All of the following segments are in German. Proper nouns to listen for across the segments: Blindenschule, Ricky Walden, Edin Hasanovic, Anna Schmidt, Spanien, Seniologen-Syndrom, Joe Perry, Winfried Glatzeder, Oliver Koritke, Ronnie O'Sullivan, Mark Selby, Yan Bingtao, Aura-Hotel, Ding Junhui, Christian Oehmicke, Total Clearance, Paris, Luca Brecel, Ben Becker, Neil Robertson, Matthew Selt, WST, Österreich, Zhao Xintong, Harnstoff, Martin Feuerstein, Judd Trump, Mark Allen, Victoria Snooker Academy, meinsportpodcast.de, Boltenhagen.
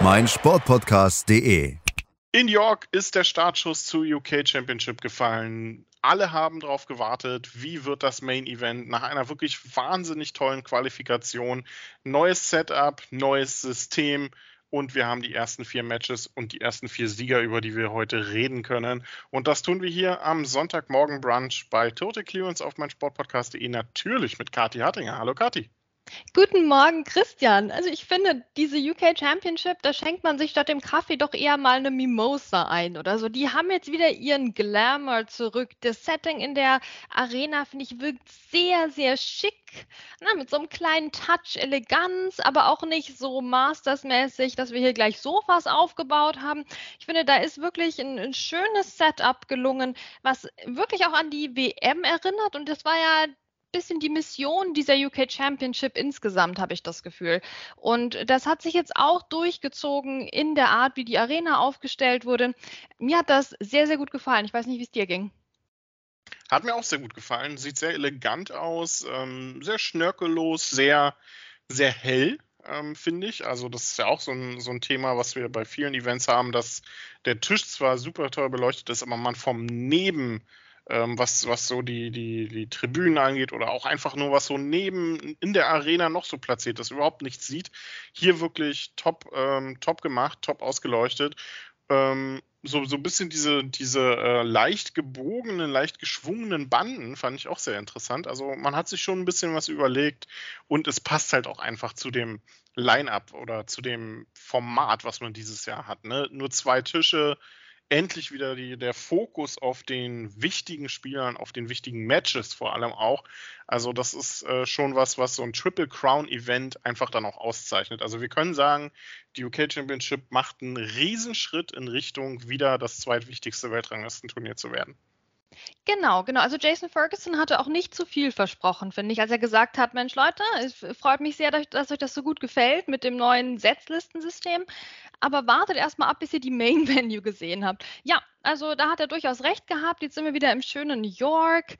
meinsportpodcast.de. In York ist der Startschuss zu UK Championship gefallen. Alle haben darauf gewartet, wie wird das Main Event nach einer wirklich wahnsinnig tollen Qualifikation. Neues Setup, neues System und wir haben die ersten 4 Matches und die ersten 4 Sieger, über die wir heute reden können. Und das tun wir hier am Sonntagmorgen Brunch bei Total Clearance auf meinsportpodcast.de, natürlich mit Kati Hartinger. Hallo Kati. Guten Morgen, Christian. Also ich finde, diese UK Championship, da schenkt man sich statt dem Kaffee doch eher mal eine Mimosa ein oder so. Die haben jetzt wieder ihren Glamour zurück. Das Setting in der Arena, finde ich, wirkt sehr, sehr schick. Na, mit so einem kleinen Touch Eleganz, aber auch nicht so Masters-mäßig, dass wir hier gleich Sofas aufgebaut haben. Ich finde, da ist wirklich ein schönes Setup gelungen, was wirklich auch an die WM erinnert. Und das war ja bisschen die Mission dieser UK Championship insgesamt, habe ich das Gefühl. Und das hat sich jetzt auch durchgezogen in der Art, wie die Arena aufgestellt wurde. Mir hat das sehr, sehr gut gefallen. Ich weiß nicht, wie es dir ging. Hat mir auch sehr gut gefallen. Sieht sehr elegant aus, sehr schnörkellos, sehr, sehr hell, finde ich. Also das ist ja auch so ein Thema, was wir bei vielen Events haben, dass der Tisch zwar super toll beleuchtet ist, aber man vom Neben was so die Tribünen angeht oder auch einfach nur was so neben in der Arena noch so platziert ist, überhaupt nichts sieht. Hier wirklich top gemacht, top ausgeleuchtet. So ein bisschen diese leicht gebogenen, leicht geschwungenen Banden fand ich auch sehr interessant. Also man hat sich schon ein bisschen was überlegt und es passt halt auch einfach zu dem Line-Up oder zu dem Format, was man dieses Jahr hat, ne? Nur 2 Tische, endlich wieder der Fokus auf den wichtigen Spielern, auf den wichtigen Matches vor allem auch. Also das ist schon was so ein Triple Crown Event einfach dann auch auszeichnet. Also wir können sagen, die UK Championship macht einen Riesenschritt in Richtung wieder das zweitwichtigste Weltranglistenturnier zu werden. Genau. Also Jason Ferguson hatte auch nicht zu viel versprochen, finde ich, als er gesagt hat, Mensch Leute, es freut mich sehr, dass euch das so gut gefällt mit dem neuen Setzlistensystem, aber wartet erstmal ab, bis ihr die Main Venue gesehen habt. Ja, also da hat er durchaus recht gehabt, jetzt sind wir wieder im schönen York.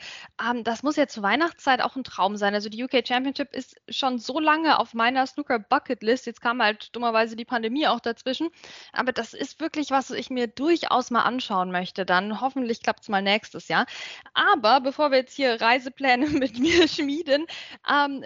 Das muss ja zur Weihnachtszeit auch ein Traum sein. Also die UK Championship ist schon so lange auf meiner Snooker-Bucketlist, jetzt kam halt dummerweise die Pandemie auch dazwischen, aber das ist wirklich was ich mir durchaus mal anschauen möchte, dann hoffentlich klappt es mal nächstes Jahr. Aber bevor wir jetzt hier Reisepläne mit mir schmieden,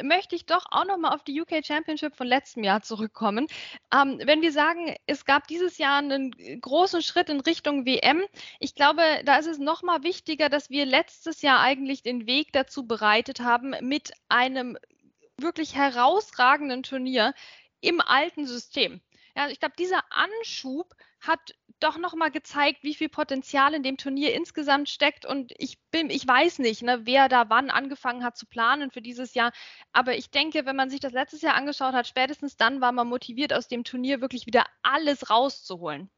möchte ich doch auch nochmal auf die UK Championship von letztem Jahr zurückkommen. Wenn wir sagen, es gab dieses Jahr einen großen Schritt in Richtung WM, ich glaube, da ist es nochmal wichtiger, dass wir letztes Jahr eigentlich den Weg dazu bereitet haben, mit einem wirklich herausragenden Turnier im alten System. Ja, ich glaube, dieser Anschub hat doch nochmal gezeigt, wie viel Potenzial in dem Turnier insgesamt steckt. Und ich weiß nicht, ne, wer da wann angefangen hat zu planen für dieses Jahr. Aber ich denke, wenn man sich das letztes Jahr angeschaut hat, spätestens dann war man motiviert, aus dem Turnier wirklich wieder alles rauszuholen.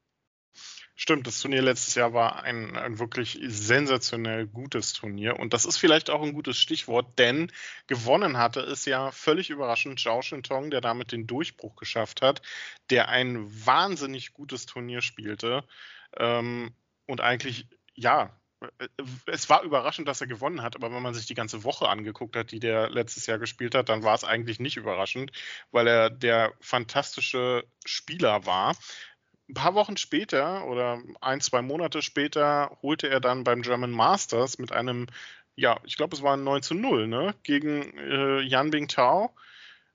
Stimmt, das Turnier letztes Jahr war ein wirklich sensationell gutes Turnier und das ist vielleicht auch ein gutes Stichwort, denn gewonnen hatte es ja völlig überraschend Zhao Xintong, der damit den Durchbruch geschafft hat, der ein wahnsinnig gutes Turnier spielte und eigentlich, ja, es war überraschend, dass er gewonnen hat, aber wenn man sich die ganze Woche angeguckt hat, die der letztes Jahr gespielt hat, dann war es eigentlich nicht überraschend, weil er der fantastische Spieler war. Ein paar Wochen später oder 1-2 Monate später holte er dann beim German Masters mit einem, ja, ich glaube, es war ein 9-0, ne? Gegen Yan Bingtao,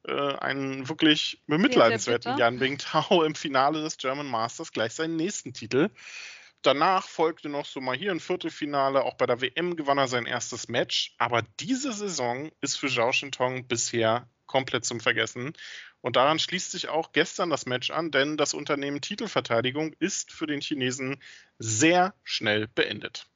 einen wirklich bemitleidenswerten Yan Bingtao im Finale des German Masters, gleich seinen nächsten Titel. Danach folgte noch so mal hier ein Viertelfinale, auch bei der WM gewann er sein erstes Match, aber diese Saison ist für Zhao Xintong bisher komplett zum Vergessen. Und daran schließt sich auch gestern das Match an, denn das Unternehmen Titelverteidigung ist für den Chinesen sehr schnell beendet.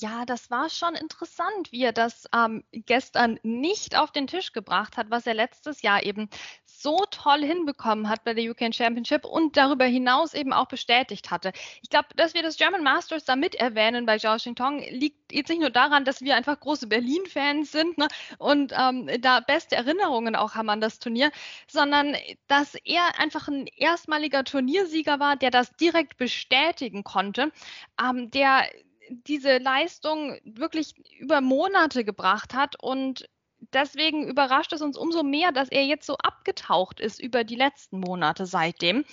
Ja, das war schon interessant, wie er das gestern nicht auf den Tisch gebracht hat, was er letztes Jahr eben so toll hinbekommen hat bei der UK Championship und darüber hinaus eben auch bestätigt hatte. Ich glaube, dass wir das German Masters da mit erwähnen bei Zhao Xintong, liegt jetzt nicht nur daran, dass wir einfach große Berlin-Fans sind, ne, und da beste Erinnerungen auch haben an das Turnier, sondern dass er einfach ein erstmaliger Turniersieger war, der das direkt bestätigen konnte, der diese Leistung wirklich über Monate gebracht hat, und deswegen überrascht es uns umso mehr, dass er jetzt so abgetaucht ist über die letzten Monate seitdem.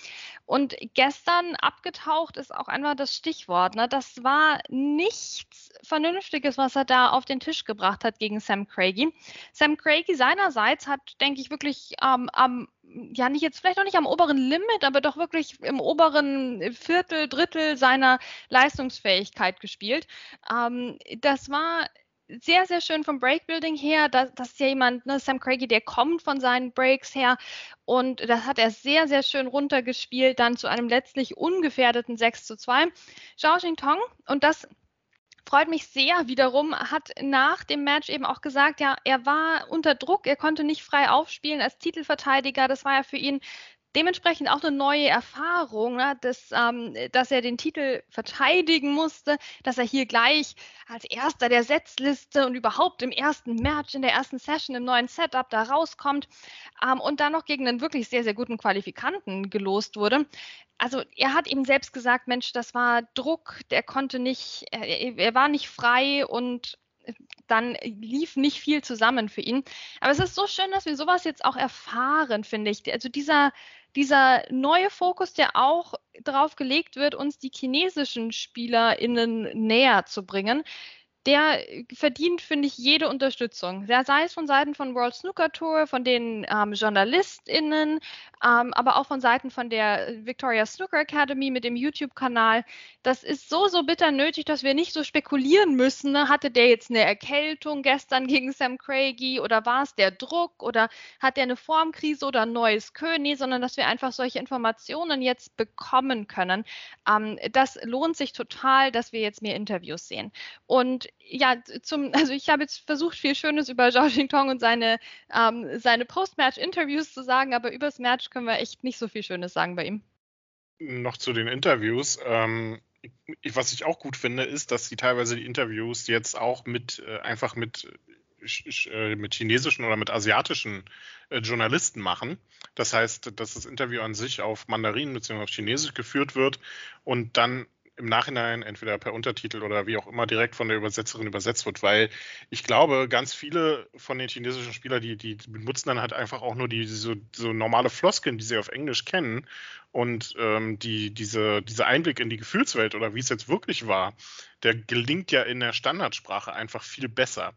Und gestern abgetaucht ist auch einmal das Stichwort, ne? Das war nichts Vernünftiges, was er da auf den Tisch gebracht hat gegen Sam Craigie. Sam Craigie seinerseits hat, denke ich, wirklich nicht jetzt vielleicht noch nicht am oberen Limit, aber doch wirklich im oberen Viertel, Drittel seiner Leistungsfähigkeit gespielt. Das war sehr, sehr schön vom Breakbuilding her. Das ist ja jemand, ne, Sam Craigie, der kommt von seinen Breaks her, und das hat er sehr, sehr schön runtergespielt, dann zu einem letztlich ungefährdeten 6:2. Zhao Xintong, und das freut mich sehr wiederum, hat nach dem Match eben auch gesagt, ja, er war unter Druck, er konnte nicht frei aufspielen als Titelverteidiger, das war ja für ihn dementsprechend auch eine neue Erfahrung, ne, dass er den Titel verteidigen musste, dass er hier gleich als Erster der Setzliste und überhaupt im ersten Match, in der ersten Session, im neuen Setup da rauskommt, und dann noch gegen einen wirklich sehr, sehr guten Qualifikanten gelost wurde. Also er hat eben selbst gesagt, Mensch, das war Druck, der konnte nicht, er war nicht frei, und dann lief nicht viel zusammen für ihn. Aber es ist so schön, dass wir sowas jetzt auch erfahren, finde ich. Also dieser neue Fokus, der auch darauf gelegt wird, uns die chinesischen SpielerInnen näher zu bringen, der verdient, finde ich, jede Unterstützung. Ja, sei es von Seiten von World Snooker Tour, von den JournalistInnen, aber auch von Seiten von der Victoria Snooker Academy mit dem YouTube-Kanal. Das ist so, so bitter nötig, dass wir nicht so spekulieren müssen, ne? Hatte der jetzt eine Erkältung gestern gegen Sam Craigie, oder war es der Druck, oder hat der eine Formkrise oder ein neues König, sondern dass wir einfach solche Informationen jetzt bekommen können. Das lohnt sich total, dass wir jetzt mehr Interviews sehen. Und ja, also ich habe jetzt versucht, viel Schönes über Zhao Xintong und seine Post-Match-Interviews zu sagen, aber übers Match können wir echt nicht so viel Schönes sagen bei ihm. Noch zu den Interviews. Was ich auch gut finde, ist, dass sie teilweise die Interviews jetzt auch mit chinesischen oder mit asiatischen Journalisten machen. Das heißt, dass das Interview an sich auf Mandarin bzw. auf Chinesisch geführt wird und dann im Nachhinein entweder per Untertitel oder wie auch immer direkt von der Übersetzerin übersetzt wird, weil ich glaube, ganz viele von den chinesischen Spielern, die benutzen dann halt einfach auch nur die so normale Floskeln, die sie auf Englisch kennen, und dieser Einblick in die Gefühlswelt oder wie es jetzt wirklich war, der gelingt ja in der Standardsprache einfach viel besser.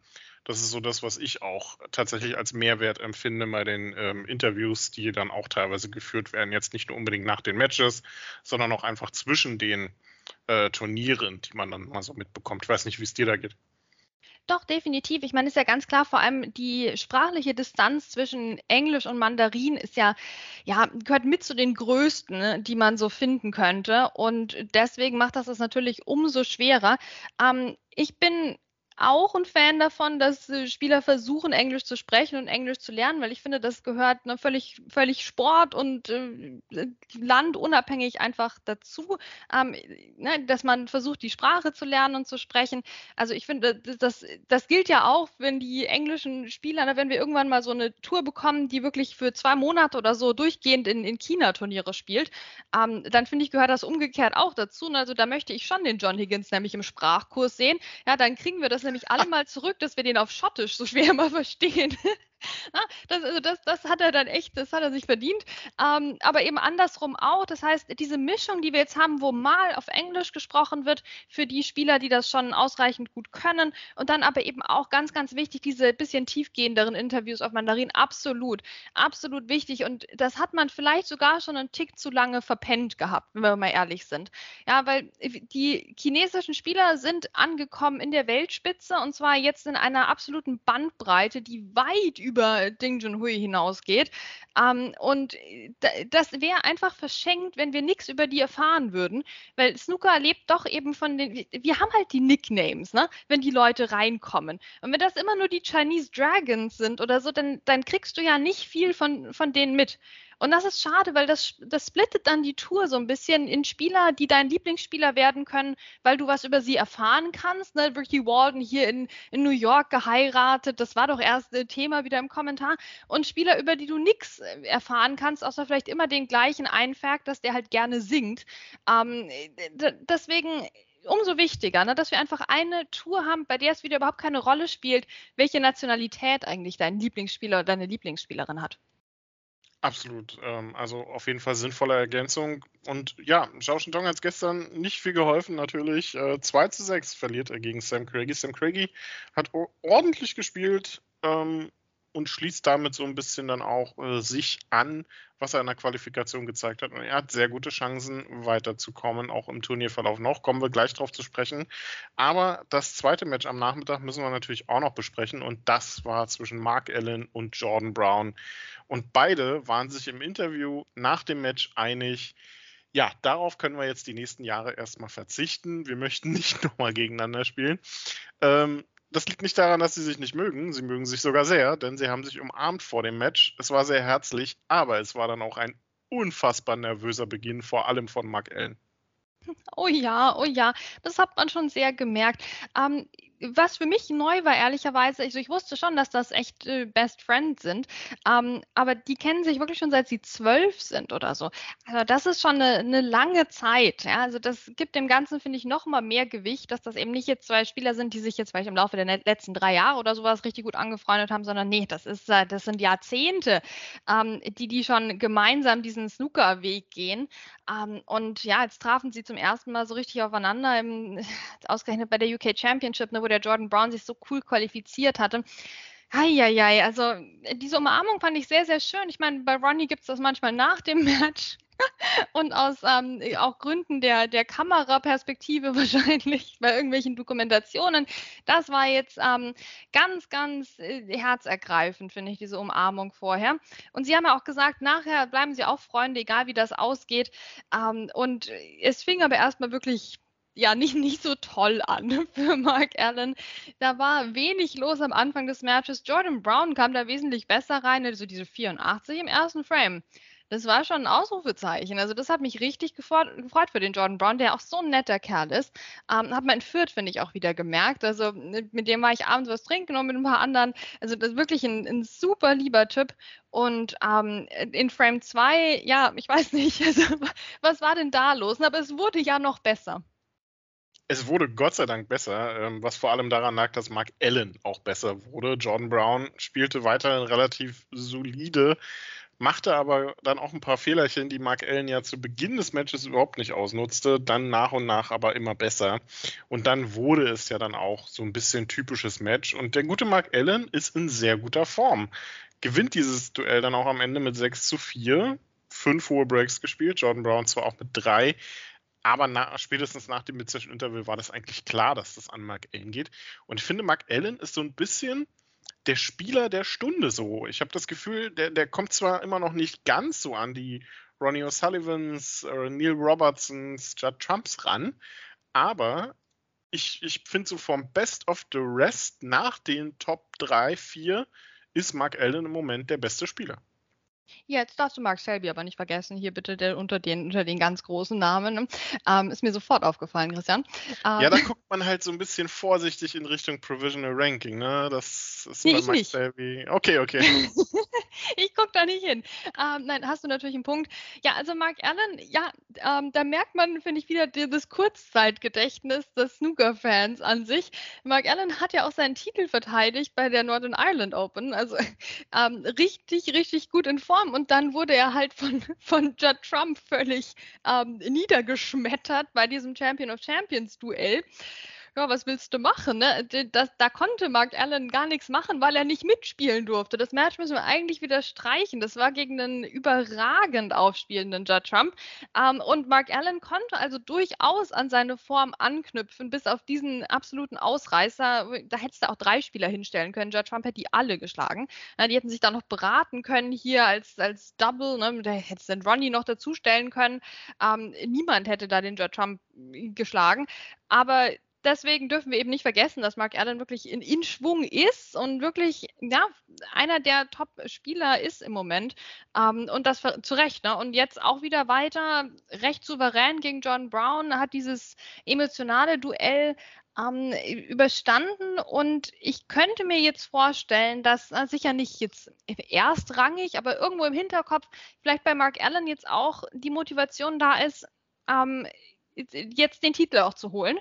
Das ist so das, was ich auch tatsächlich als Mehrwert empfinde bei den Interviews, die dann auch teilweise geführt werden, jetzt nicht nur unbedingt nach den Matches, sondern auch einfach zwischen den Turnieren, die man dann mal so mitbekommt. Ich weiß nicht, wie es dir da geht. Doch, definitiv. Ich meine, es ist ja ganz klar, vor allem die sprachliche Distanz zwischen Englisch und Mandarin ist ja gehört mit zu den größten, ne, die man so finden könnte. Und deswegen macht das natürlich umso schwerer. Ich bin auch ein Fan davon, dass Spieler versuchen, Englisch zu sprechen und Englisch zu lernen, weil ich finde, das gehört, ne, völlig Sport und landunabhängig einfach dazu, ne, dass man versucht, die Sprache zu lernen und zu sprechen. Also ich finde, das gilt ja auch, wenn die englischen Spieler, wenn wir irgendwann mal so eine Tour bekommen, die wirklich für 2 Monate oder so durchgehend in China Turniere spielt, dann finde ich, gehört das umgekehrt auch dazu. Und also da möchte ich schon den John Higgins nämlich im Sprachkurs sehen. Ja, dann kriegen wir das nämlich alle mal zurück, dass wir den auf Schottisch so schwer mal verstehen. Das hat er dann echt, das hat er sich verdient. Aber eben andersrum auch. Das heißt, diese Mischung, die wir jetzt haben, wo mal auf Englisch gesprochen wird, für die Spieler, die das schon ausreichend gut können. Und dann aber eben auch ganz, ganz wichtig, diese bisschen tiefgehenderen Interviews auf Mandarin. Absolut, absolut wichtig. Und das hat man vielleicht sogar schon einen Tick zu lange verpennt gehabt, wenn wir mal ehrlich sind. Ja, weil die chinesischen Spieler sind angekommen in der Weltspitze, und zwar jetzt in einer absoluten Bandbreite, die weit über über Ding Junhui hinausgeht. Und das wäre einfach verschenkt, wenn wir nichts über die erfahren würden, weil Snooker lebt doch eben von den, wir haben halt die Nicknames, ne, wenn die Leute reinkommen. Und wenn das immer nur die Chinese Dragons sind oder so, dann kriegst du ja nicht viel von denen mit. Und das ist schade, weil das splittet dann die Tour so ein bisschen in Spieler, die dein Lieblingsspieler werden können, weil du was über sie erfahren kannst. Ne? Ricky Walden hier in New York geheiratet, das war doch erst Thema wieder im Kommentar. Und Spieler, über die du nichts erfahren kannst, außer vielleicht immer den gleichen Einfakt, dass der halt gerne singt. Deswegen umso wichtiger, ne, dass wir einfach eine Tour haben, bei der es wieder überhaupt keine Rolle spielt, welche Nationalität eigentlich dein Lieblingsspieler oder deine Lieblingsspielerin hat. Absolut. Also auf jeden Fall sinnvolle Ergänzung. Und ja, Zhao Xintong hat gestern nicht viel geholfen, natürlich. 2-6 verliert er gegen Sam Craigie. Sam Craigie hat ordentlich gespielt und schließt damit so ein bisschen dann auch sich an, was er in der Qualifikation gezeigt hat. Und er hat sehr gute Chancen, weiterzukommen, auch im Turnierverlauf noch. Kommen wir gleich drauf zu sprechen. Aber das zweite Match am Nachmittag müssen wir natürlich auch noch besprechen. Und das war zwischen Mark Allen und Jordan Brown. Und beide waren sich im Interview nach dem Match einig, ja, darauf können wir jetzt die nächsten Jahre erstmal verzichten. Wir möchten nicht nochmal gegeneinander spielen. Das liegt nicht daran, dass sie sich nicht mögen. Sie mögen sich sogar sehr, denn sie haben sich umarmt vor dem Match. Es war sehr herzlich, aber es war dann auch ein unfassbar nervöser Beginn, vor allem von Mark Allen. Oh ja, das hat man schon sehr gemerkt. Was für mich neu war, ehrlicherweise, ich wusste schon, dass das echt Best Friends sind, aber die kennen sich wirklich schon, seit sie 12 sind oder so. Also das ist schon eine lange Zeit. Ja? Also das gibt dem Ganzen, finde ich, noch mal mehr Gewicht, dass das eben nicht jetzt zwei Spieler sind, die sich jetzt vielleicht im Laufe der letzten 3 Jahre oder sowas richtig gut angefreundet haben, sondern nee, das sind Jahrzehnte, die schon gemeinsam diesen Snooker-Weg gehen. Und ja, jetzt trafen sie zum ersten Mal so richtig aufeinander, ausgerechnet bei der UK Championship, ne, wo der Jordan Brown sich so cool qualifiziert hatte. Eieiei, also diese Umarmung fand ich sehr, sehr schön. Ich meine, bei Ronnie gibt es das manchmal nach dem Match und aus auch Gründen der Kameraperspektive wahrscheinlich bei irgendwelchen Dokumentationen. Das war jetzt ganz, ganz herzergreifend, finde ich, diese Umarmung vorher. Und sie haben ja auch gesagt, nachher bleiben sie auch Freunde, egal wie das ausgeht. Und es fing aber erstmal wirklich ja, nicht so toll an für Mark Allen. Da war wenig los am Anfang des Matches. Jordan Brown kam da wesentlich besser rein, also diese 84 im ersten Frame. Das war schon ein Ausrufezeichen. Also das hat mich richtig gefreut für den Jordan Brown, der auch so ein netter Kerl ist. Hat man in Fürth, finde ich, auch wieder gemerkt. Also mit dem war ich abends was trinken und mit ein paar anderen. Also das ist wirklich ein super lieber Typ. Und in Frame 2, ja, ich weiß nicht, also, was war denn da los? Aber es wurde ja noch besser. Es wurde Gott sei Dank besser, was vor allem daran lag, dass Mark Allen auch besser wurde. Jordan Brown spielte weiterhin relativ solide, machte aber dann auch ein paar Fehlerchen, die Mark Allen ja zu Beginn des Matches überhaupt nicht ausnutzte, dann nach und nach aber immer besser. Und dann wurde es ja dann auch so ein bisschen typisches Match. Und der gute Mark Allen ist in sehr guter Form, gewinnt dieses Duell dann auch am Ende mit 6-4, 5 hohe Breaks gespielt, Jordan Brown zwar auch mit 3, aber spätestens nach dem Mid-Session-Interview war das eigentlich klar, dass das an Mark Allen geht. Und ich finde, Mark Allen ist so ein bisschen der Spieler der Stunde so. Ich habe das Gefühl, der kommt zwar immer noch nicht ganz so an die Ronnie O'Sullivans, Neil Robertsons, Judd Trumps ran, aber ich finde so vom Best of the Rest nach den Top 3, 4 ist Mark Allen im Moment der beste Spieler. Ja, jetzt darfst du Mark Selby aber nicht vergessen. Hier bitte der unter den ganz großen Namen. Ist mir sofort aufgefallen, Christian. Ja, da guckt man halt so ein bisschen vorsichtig in Richtung Provisional Ranking. Ne? Das ist bei Mark Selby. Okay. Ich gucke da nicht hin. Nein, hast du natürlich einen Punkt. Ja, also Mark Allen, ja, da merkt man, finde ich, wieder das Kurzzeitgedächtnis des Snooker-Fans an sich. Mark Allen hat ja auch seinen Titel verteidigt bei der Northern Ireland Open. Also richtig, richtig gut in Form. Und dann wurde er halt von Judd Trump völlig niedergeschmettert bei diesem Champion of Champions Duell. ja, was willst du machen? Ne? Da konnte Mark Allen gar nichts machen, weil er nicht mitspielen durfte. Das Match müssen wir eigentlich wieder streichen. Das war gegen einen überragend aufspielenden Judd Trump. Und Mark Allen konnte also durchaus an seine Form anknüpfen, bis auf diesen absoluten Ausreißer. Da hättest du auch 3 Spieler hinstellen können. Judd Trump hätte die alle geschlagen. Na, die hätten sich da noch beraten können hier als Double. Ne? Da hättest du dann Ronnie noch dazustellen können. Niemand hätte da den Judd Trump geschlagen. Aber deswegen dürfen wir eben nicht vergessen, dass Mark Allen wirklich in Schwung ist und wirklich ja, einer der Top-Spieler ist im Moment. Und das zu Recht. Ne? Und jetzt auch wieder weiter recht souverän gegen Jordan Brown, hat dieses emotionale Duell überstanden. Und ich könnte mir jetzt vorstellen, dass sicher nicht jetzt erstrangig, aber irgendwo im Hinterkopf vielleicht bei Mark Allen jetzt auch die Motivation da ist, jetzt den Titel auch zu holen,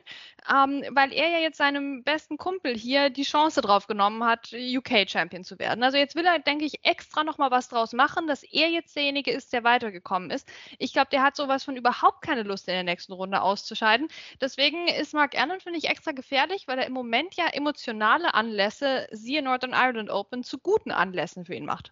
weil er ja jetzt seinem besten Kumpel hier die Chance drauf genommen hat, UK Champion zu werden. Also jetzt will er, denke ich, extra nochmal was draus machen, dass er jetzt derjenige ist, der weitergekommen ist. Ich glaube, der hat sowas von überhaupt keine Lust, in der nächsten Runde auszuscheiden. Deswegen ist Mark Allen, finde ich, extra gefährlich, weil er im Moment ja emotionale Anlässe, siehe Northern Ireland Open, zu guten Anlässen für ihn macht.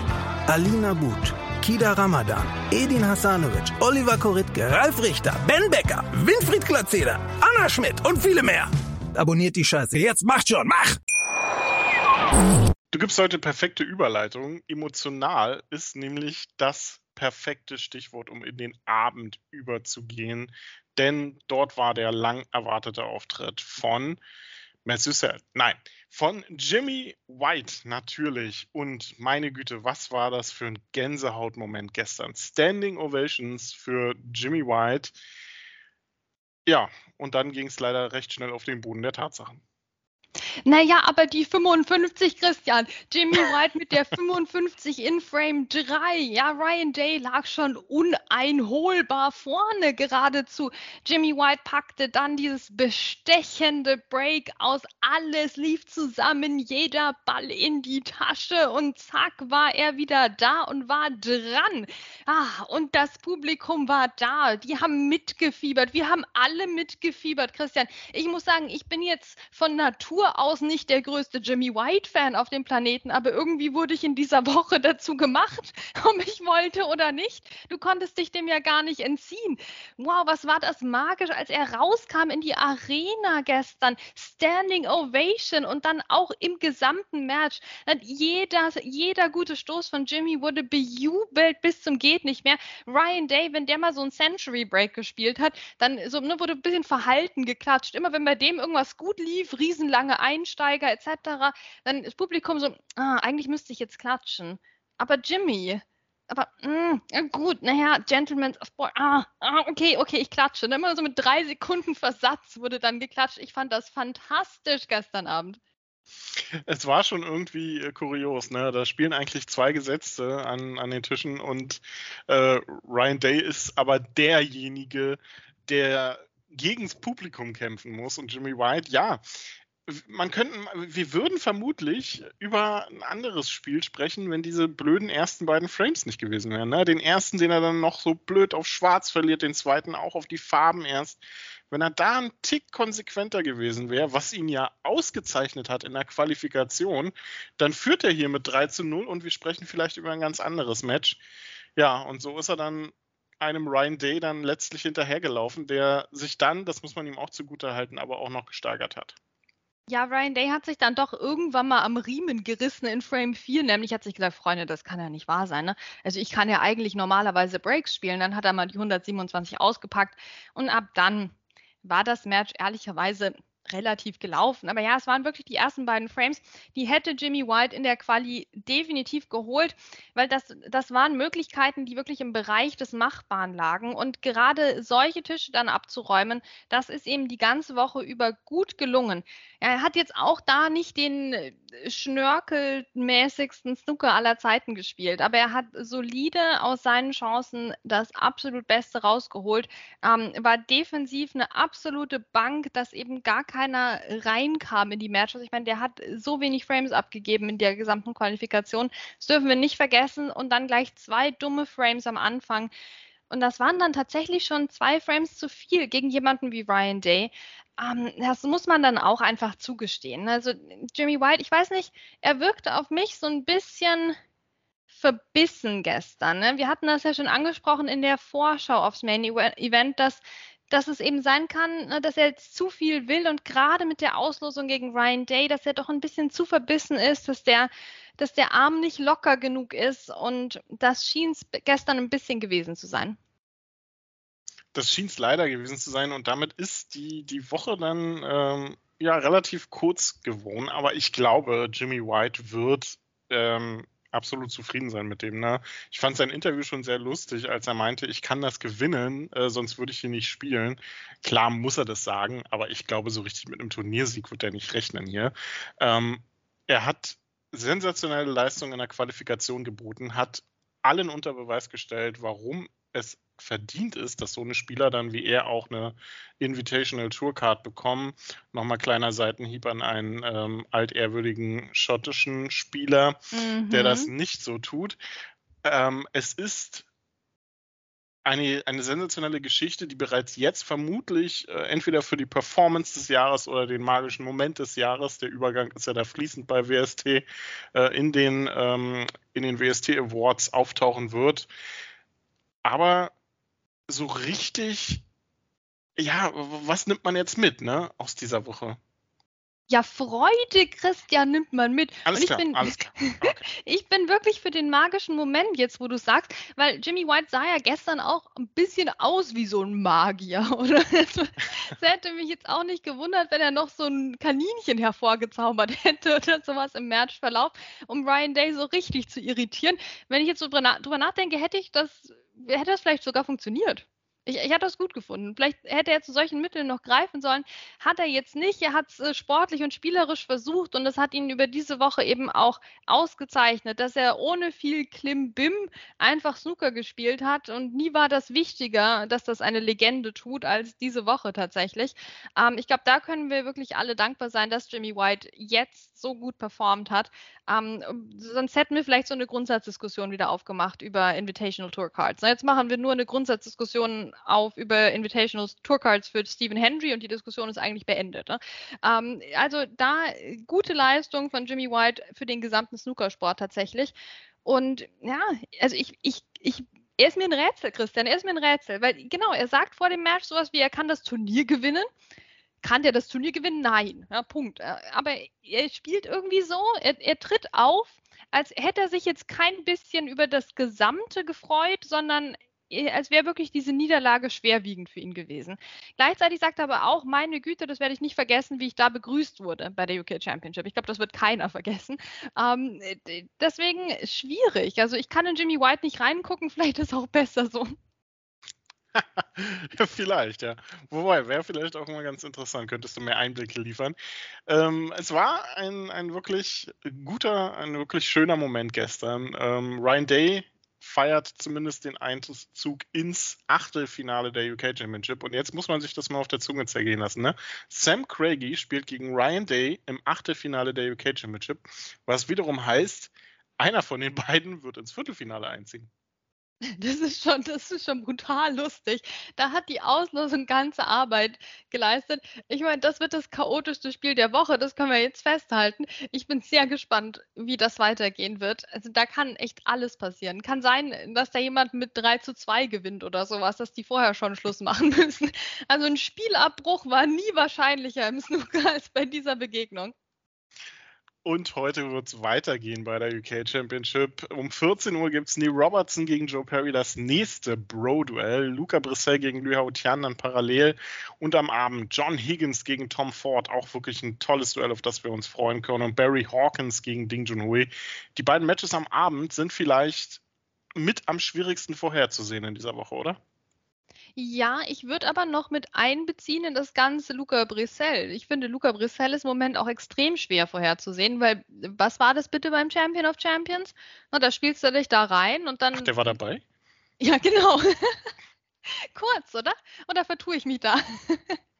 Alina But, Kida Ramadan, Edin Hasanovic, Oliver Koritke, Ralf Richter, Ben Becker, Winfried Glatzeder, Anna Schmidt und viele mehr. Abonniert die Scheiße. Jetzt macht schon, mach! Du gibst heute perfekte Überleitung. Emotional ist nämlich das perfekte Stichwort, um in den Abend überzugehen. Denn dort war der lang erwartete Auftritt von Matthew Selt. Nein, von Jimmy White natürlich. Und meine Güte, was war das für ein Gänsehautmoment gestern? Standing Ovations für Jimmy White. Ja, und dann ging es leider recht schnell auf den Boden der Tatsachen. Naja, aber die 55, Christian. Jimmy White mit der 55 in Frame 3. Ja, Ryan Day lag schon uneinholbar vorne geradezu. Jimmy White packte dann dieses bestechende Break aus. Alles lief zusammen, jeder Ball in die Tasche und zack war er wieder da und war dran. Ah, und das Publikum war da. Die haben mitgefiebert. Wir haben alle mitgefiebert, Christian. Ich muss sagen, ich bin jetzt von Natur aus nicht der größte Jimmy White-Fan auf dem Planeten, aber irgendwie wurde ich in dieser Woche dazu gemacht, ob ich wollte oder nicht. Du konntest dich dem ja gar nicht entziehen. Wow, was war das magisch, als er rauskam in die Arena gestern. Standing Ovation und dann auch im gesamten Match. Jeder gute Stoß von Jimmy wurde bejubelt bis zum geht nicht mehr. Ryan Day, wenn der mal so einen Century Break gespielt hat, dann so, ne, wurde ein bisschen verhalten geklatscht. Immer wenn bei dem irgendwas gut lief, riesenlange Einsteiger etc., dann das Publikum so, eigentlich müsste ich jetzt klatschen. Aber Jimmy, gut, naja, Gentleman's Sport, okay, ich klatsche. Und immer so mit 3 Sekunden Versatz wurde dann geklatscht. Ich fand das fantastisch gestern Abend. Es war schon irgendwie kurios, ne? Da spielen eigentlich 2 Gesetzte an den Tischen und Ryan Day ist aber derjenige, der gegens Publikum kämpfen muss und Jimmy White, ja, wir würden vermutlich über ein anderes Spiel sprechen, wenn diese blöden ersten beiden Frames nicht gewesen wären. Ne? Den ersten, den er dann noch so blöd auf schwarz verliert, den zweiten auch auf die Farben erst. Wenn er da ein Tick konsequenter gewesen wäre, was ihn ja ausgezeichnet hat in der Qualifikation, dann führt er hier mit 3:0 und wir sprechen vielleicht über ein ganz anderes Match. Ja, und so ist er dann einem Ryan Day dann letztlich hinterhergelaufen, der sich dann, das muss man ihm auch zugutehalten, aber auch noch gesteigert hat. Ja, Ryan Day hat sich dann doch irgendwann mal am Riemen gerissen in Frame 4, nämlich hat sich gesagt, Freunde, das kann ja nicht wahr sein, ne? Also ich kann ja eigentlich normalerweise Breaks spielen, dann hat er mal die 127 ausgepackt und ab dann war das Match ehrlicherweise relativ gelaufen. Aber ja, es waren wirklich die ersten beiden Frames, die hätte Jimmy White in der Quali definitiv geholt, weil das waren Möglichkeiten, die wirklich im Bereich des Machbaren lagen. Und gerade solche Tische dann abzuräumen, das ist eben die ganze Woche über gut gelungen. Er hat jetzt auch da nicht den schnörkelmäßigsten Snooker aller Zeiten gespielt, aber er hat solide aus seinen Chancen das absolut Beste rausgeholt, war defensiv eine absolute Bank, dass eben gar keiner reinkam in die Matches. Ich meine, der hat so wenig Frames abgegeben in der gesamten Qualifikation. Das dürfen wir nicht vergessen. Und dann gleich zwei dumme Frames am Anfang. Und das waren dann tatsächlich schon zwei Frames zu viel gegen jemanden wie Ryan Day. Das muss man dann auch einfach zugestehen. Also Jimmy White, ich weiß nicht, er wirkte auf mich so ein bisschen verbissen gestern, ne? Wir hatten das ja schon angesprochen in der Vorschau aufs Main Event, dass es eben sein kann, dass er jetzt zu viel will und gerade mit der Auslosung gegen Ryan Day, dass er doch ein bisschen zu verbissen ist, dass der Arm nicht locker genug ist und das schien es gestern ein bisschen gewesen zu sein. Das schien es leider gewesen zu sein und damit ist die Woche dann relativ kurz geworden, aber ich glaube, Jimmy White wird absolut zufrieden sein mit dem. Ne? Ich fand sein Interview schon sehr lustig, als er meinte, ich kann das gewinnen, sonst würde ich hier nicht spielen. Klar muss er das sagen, aber ich glaube, so richtig mit einem Turniersieg wird er nicht rechnen hier. Er hat sensationelle Leistungen in der Qualifikation geboten, hat allen unter Beweis gestellt, warum es verdient ist, dass so eine Spieler dann wie er auch eine Invitational Tour Card bekommen. Nochmal kleiner Seitenhieb an einen altehrwürdigen schottischen Spieler, der das nicht so tut. Es ist eine sensationelle Geschichte, die bereits jetzt vermutlich entweder für die Performance des Jahres oder den magischen Moment des Jahres, der Übergang ist ja da fließend bei WST, in den WST Awards auftauchen wird. Aber so richtig, ja, was nimmt man jetzt mit, ne, aus dieser Woche? Ja, Freude, Christian, nimmt man mit. Alles klar. Okay. Ich bin wirklich für den magischen Moment jetzt, wo du sagst, weil Jimmy White sah ja gestern auch ein bisschen aus wie so ein Magier, oder? Das hätte mich jetzt auch nicht gewundert, wenn er noch so ein Kaninchen hervorgezaubert hätte oder sowas im Matchverlauf, um Ryan Day so richtig zu irritieren. Wenn ich jetzt so drüber nachdenke, hätte das vielleicht sogar funktioniert. Ich hatte das gut gefunden. Vielleicht hätte er zu solchen Mitteln noch greifen sollen. Hat er jetzt nicht. Er hat es sportlich und spielerisch versucht und das hat ihn über diese Woche eben auch ausgezeichnet, dass er ohne viel Klimbim einfach Snooker gespielt hat und nie war das wichtiger, dass das eine Legende tut, als diese Woche tatsächlich. Ich glaube, da können wir wirklich alle dankbar sein, dass Jimmy White jetzt so gut performt hat. Sonst hätten wir vielleicht so eine Grundsatzdiskussion wieder aufgemacht über Invitational Tour Cards. Na, jetzt machen wir nur eine Grundsatzdiskussion auf über Invitational Tourcards für Stephen Hendry und die Diskussion ist eigentlich beendet. Ne? Also da gute Leistung von Jimmy White für den gesamten Snookersport tatsächlich. Und ja, also er ist mir ein Rätsel, Christian, weil genau, er sagt vor dem Match sowas wie, er kann das Turnier gewinnen. Kann der das Turnier gewinnen? Nein, ja, Punkt. Aber er spielt irgendwie so, er tritt auf, als hätte er sich jetzt kein bisschen über das Gesamte gefreut, sondern als wäre wirklich diese Niederlage schwerwiegend für ihn gewesen. Gleichzeitig sagt er aber auch, meine Güte, das werde ich nicht vergessen, wie ich da begrüßt wurde bei der UK Championship. Ich glaube, das wird keiner vergessen. Deswegen schwierig. Also ich kann in Jimmy White nicht reingucken, vielleicht ist es auch besser so. Vielleicht, ja. Wobei, wäre vielleicht auch immer ganz interessant, könntest du mehr Einblicke liefern. Es war ein wirklich guter, ein wirklich schöner Moment gestern. Ryan Day feiert zumindest den Einzug ins Achtelfinale der UK Championship. Und jetzt muss man sich das mal auf der Zunge zergehen lassen. Ne? Sam Craigie spielt gegen Ryan Day im Achtelfinale der UK Championship, was wiederum heißt, einer von den beiden wird ins Viertelfinale einziehen. Das ist schon brutal lustig. Da hat die Auslosung ganze Arbeit geleistet. Ich meine, das wird das chaotischste Spiel der Woche, das können wir jetzt festhalten. Ich bin sehr gespannt, wie das weitergehen wird. Also da kann echt alles passieren. Kann sein, dass da jemand mit 3:2 gewinnt oder sowas, dass die vorher schon Schluss machen müssen. Also ein Spielabbruch war nie wahrscheinlicher im Snooker als bei dieser Begegnung. Und heute wird es weitergehen bei der UK Championship. Um 14 Uhr gibt es Neil Robertson gegen Joe Perry, das nächste Bro-Duell. Luca Brecel gegen Liu Haotian dann parallel. Und am Abend John Higgins gegen Tom Ford. Auch wirklich ein tolles Duell, auf das wir uns freuen können. Und Barry Hawkins gegen Ding Junhui. Die beiden Matches am Abend sind vielleicht mit am schwierigsten vorherzusehen in dieser Woche, oder? Ja, ich würde aber noch mit einbeziehen in das ganze Luca Brecel. Ich finde, Luca Brecel ist im Moment auch extrem schwer vorherzusehen, weil, was war das bitte beim Champion of Champions? Na, da spielst du dich da rein und dann... Ach, der war dabei? Ja, genau. Kurz, oder? Oder vertue ich mich da?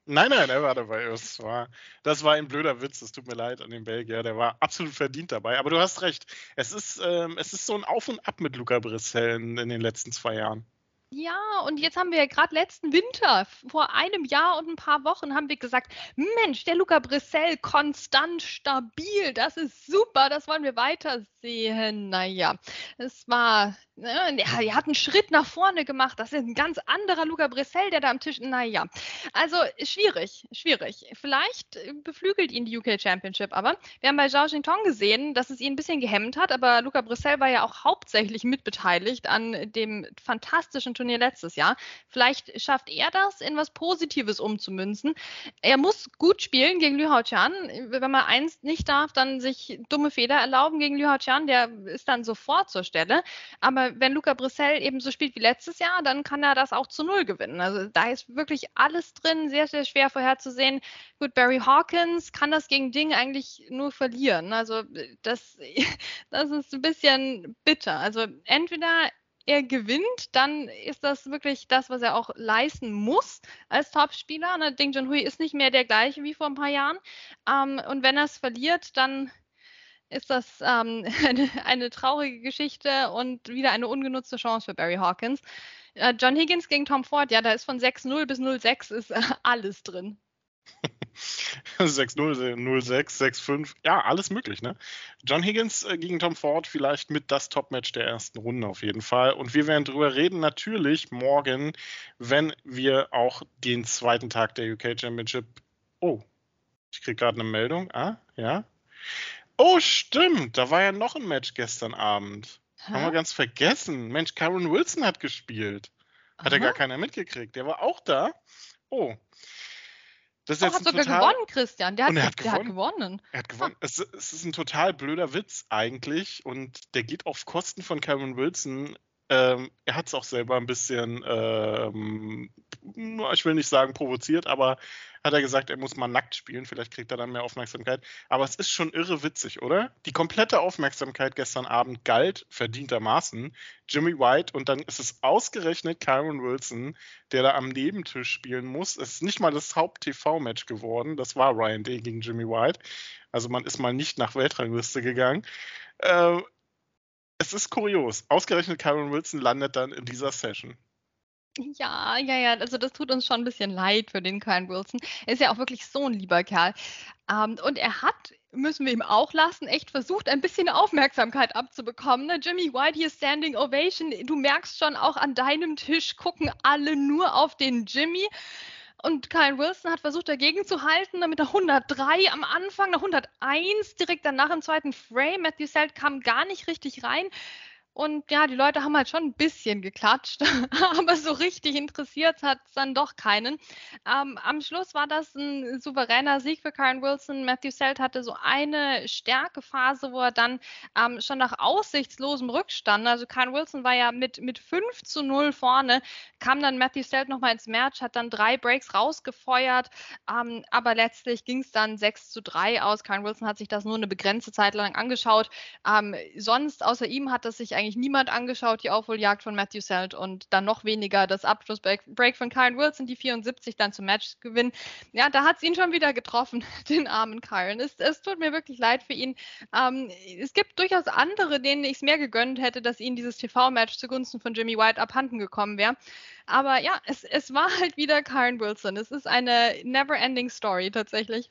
Nein, er war dabei. Das war ein blöder Witz, es tut mir leid an den Belgier, der war absolut verdient dabei. Aber du hast recht, es ist so ein Auf und Ab mit Luca Brecel in den letzten 2 Jahren. Ja, und jetzt haben wir ja gerade letzten Winter, vor einem Jahr und ein paar Wochen, haben wir gesagt, Mensch, der Luca Brecel, konstant, stabil, das ist super, das wollen wir weitersehen. Naja, er hat einen Schritt nach vorne gemacht, das ist ein ganz anderer Luca Brecel, der da am Tisch, naja. Also schwierig. Vielleicht beflügelt ihn die UK Championship, aber wir haben bei Zhao Xintong gesehen, dass es ihn ein bisschen gehemmt hat, aber Luca Brecel war ja auch hauptsächlich mitbeteiligt an dem fantastischen Turnier letztes Jahr. Vielleicht schafft er das, in was Positives umzumünzen. Er muss gut spielen gegen Liu Haotian. Wenn man eins nicht darf, dann sich dumme Fehler erlauben gegen Liu Haotian. Der ist dann sofort zur Stelle. Aber wenn Luca Brecel eben so spielt wie letztes Jahr, dann kann er das auch zu 0 gewinnen. Also da ist wirklich alles drin, sehr, sehr schwer vorherzusehen. Gut, Barry Hawkins kann das gegen Ding eigentlich nur verlieren. Also das ist ein bisschen bitter. Also entweder er gewinnt, dann ist das wirklich das, was er auch leisten muss als Topspieler. Ne? Ding Junhui ist nicht mehr der gleiche wie vor ein paar Jahren. Und wenn er es verliert, dann ist das eine traurige Geschichte und wieder eine ungenutzte Chance für Barry Hawkins. John Higgins gegen Tom Ford, ja, da ist von 6-0 bis 0-6 ist alles drin. 6-0, 0-6, 6-5, ja, alles möglich, ne? John Higgins gegen Tom Ford, vielleicht mit das Topmatch der ersten Runde auf jeden Fall. Und wir werden drüber reden, natürlich morgen, wenn wir auch den zweiten Tag der UK Championship... Oh, ich kriege gerade eine Meldung. Ah, ja. Oh, stimmt, da war ja noch ein Match gestern Abend. Hä? Haben wir ganz vergessen. Mensch, Kyren Wilson hat gespielt. Aha. Hat ja gar keiner mitgekriegt. Der war auch da. Oh, das hat sogar gewonnen, Christian. Der hat gewonnen. Es ist ein total blöder Witz eigentlich und der geht auf Kosten von Kyren Wilson. Er hat es auch selber ein bisschen, ich will nicht sagen provoziert, aber hat er gesagt, er muss mal nackt spielen. Vielleicht kriegt er dann mehr Aufmerksamkeit. Aber es ist schon irre witzig, oder? Die komplette Aufmerksamkeit gestern Abend galt verdientermaßen Jimmy White und dann ist es ausgerechnet Kyren Wilson, der da am Nebentisch spielen muss. Es ist nicht mal das Haupt-TV-Match geworden. Das war Ryan Day gegen Jimmy White. Also man ist mal nicht nach Weltrangliste gegangen. Es ist kurios. Ausgerechnet Kyren Wilson landet dann in dieser Session. Ja. Also das tut uns schon ein bisschen leid für den Kyren Wilson. Er ist ja auch wirklich so ein lieber Kerl. Und er hat, müssen wir ihm auch lassen, echt versucht, ein bisschen Aufmerksamkeit abzubekommen. Ne? Jimmy White hier, Standing Ovation. Du merkst schon, auch an deinem Tisch gucken alle nur auf den Jimmy. Und Kyren Wilson hat versucht, dagegen zu halten, mit einer 103 am Anfang, einer 101 direkt danach im zweiten Frame. Matthew Selt kam gar nicht richtig rein. Und ja, die Leute haben halt schon ein bisschen geklatscht, aber so richtig interessiert hat es dann doch keinen. Am Schluss war das ein souveräner Sieg für Kyren Wilson. Matthew Selt hatte so eine Stärkephase, wo er dann schon nach aussichtslosem Rückstand, also Kyren Wilson war ja mit 5-0 vorne, kam dann Matthew Selt nochmal ins Match, hat dann 3 Breaks rausgefeuert, aber letztlich ging es dann 6-3 aus. Kyren Wilson hat sich das nur eine begrenzte Zeit lang angeschaut. Sonst außer ihm hat das sich eigentlich niemand angeschaut, die Aufholjagd von Matthew Selt und dann noch weniger das Abschlussbreak von Kyren Wilson, die 74 dann zum Matchgewinn. Ja, da hat es ihn schon wieder getroffen, den armen Kyren. Es tut mir wirklich leid für ihn. Es gibt durchaus andere, denen ich es mehr gegönnt hätte, dass ihnen dieses TV-Match zugunsten von Jimmy White abhanden gekommen wäre. Aber ja, es war halt wieder Kyren Wilson. Es ist eine never-ending Story tatsächlich.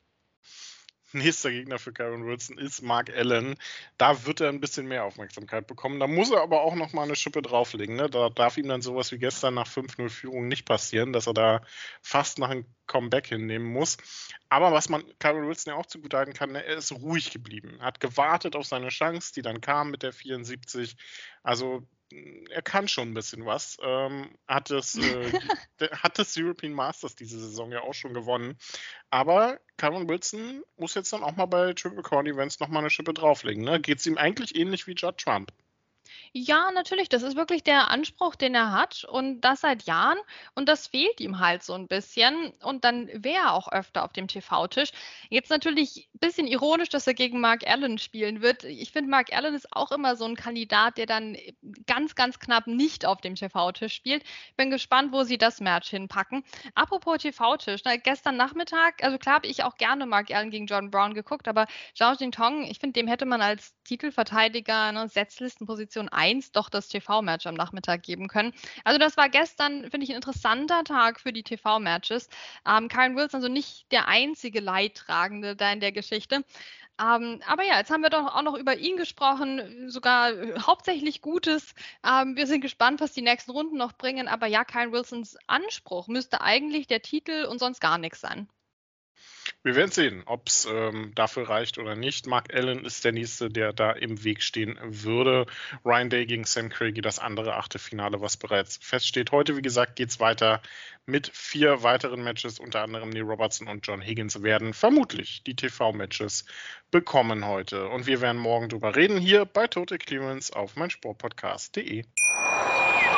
Nächster Gegner für Kyren Wilson ist Mark Allen. Da wird er ein bisschen mehr Aufmerksamkeit bekommen. Da muss er aber auch nochmal eine Schippe drauflegen. Ne? Da darf ihm dann sowas wie gestern nach 5-0-Führung nicht passieren, dass er da fast nach einem Comeback hinnehmen muss. Aber was man Kyren Wilson ja auch zugutehalten kann, ne? Er ist ruhig geblieben. Er hat gewartet auf seine Chance, die dann kam mit der 74. Also er kann schon ein bisschen was. Hat das European Masters diese Saison ja auch schon gewonnen. Aber Kyren Wilson muss jetzt dann auch mal bei Triple Crown Events nochmal eine Schippe drauflegen. Ne? Geht es ihm eigentlich ähnlich wie Judd Trump? Ja, natürlich. Das ist wirklich der Anspruch, den er hat und das seit Jahren und das fehlt ihm halt so ein bisschen und dann wäre er auch öfter auf dem TV-Tisch. Jetzt natürlich ein bisschen ironisch, dass er gegen Mark Allen spielen wird. Ich finde, Mark Allen ist auch immer so ein Kandidat, der dann ganz, ganz knapp nicht auf dem TV-Tisch spielt. Bin gespannt, wo sie das Match hinpacken. Apropos TV-Tisch, gestern Nachmittag, also klar habe ich auch gerne Mark Allen gegen Jordan Brown geguckt, aber Zhao Xintong, ich finde, dem hätte man als Titelverteidiger, ne, Setzlistenposition 1 doch das TV-Match am Nachmittag geben können. Also das war gestern, finde ich, ein interessanter Tag für die TV-Matches. Kyren Wilson also nicht der einzige Leidtragende da in der Geschichte. Aber ja, jetzt haben wir doch auch noch über ihn gesprochen, sogar hauptsächlich Gutes. Wir sind gespannt, was die nächsten Runden noch bringen. Aber ja, Kyren Wilsons Anspruch müsste eigentlich der Titel und sonst gar nichts sein. Wir werden sehen, ob es dafür reicht oder nicht. Mark Allen ist der Nächste, der da im Weg stehen würde. Ryan Day gegen Sam Craigie, das andere Achtelfinale, was bereits feststeht. Heute, wie gesagt, geht es weiter mit 4 weiteren Matches. Unter anderem Neil Robertson und John Higgins werden vermutlich die TV-Matches bekommen heute. Und wir werden morgen drüber reden, hier bei Total Clearance auf meinsportpodcast.de.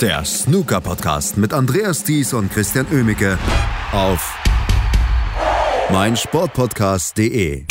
Der Snooker-Podcast mit Andreas Thies und Christian Oehmicke auf meinsportpodcast.de.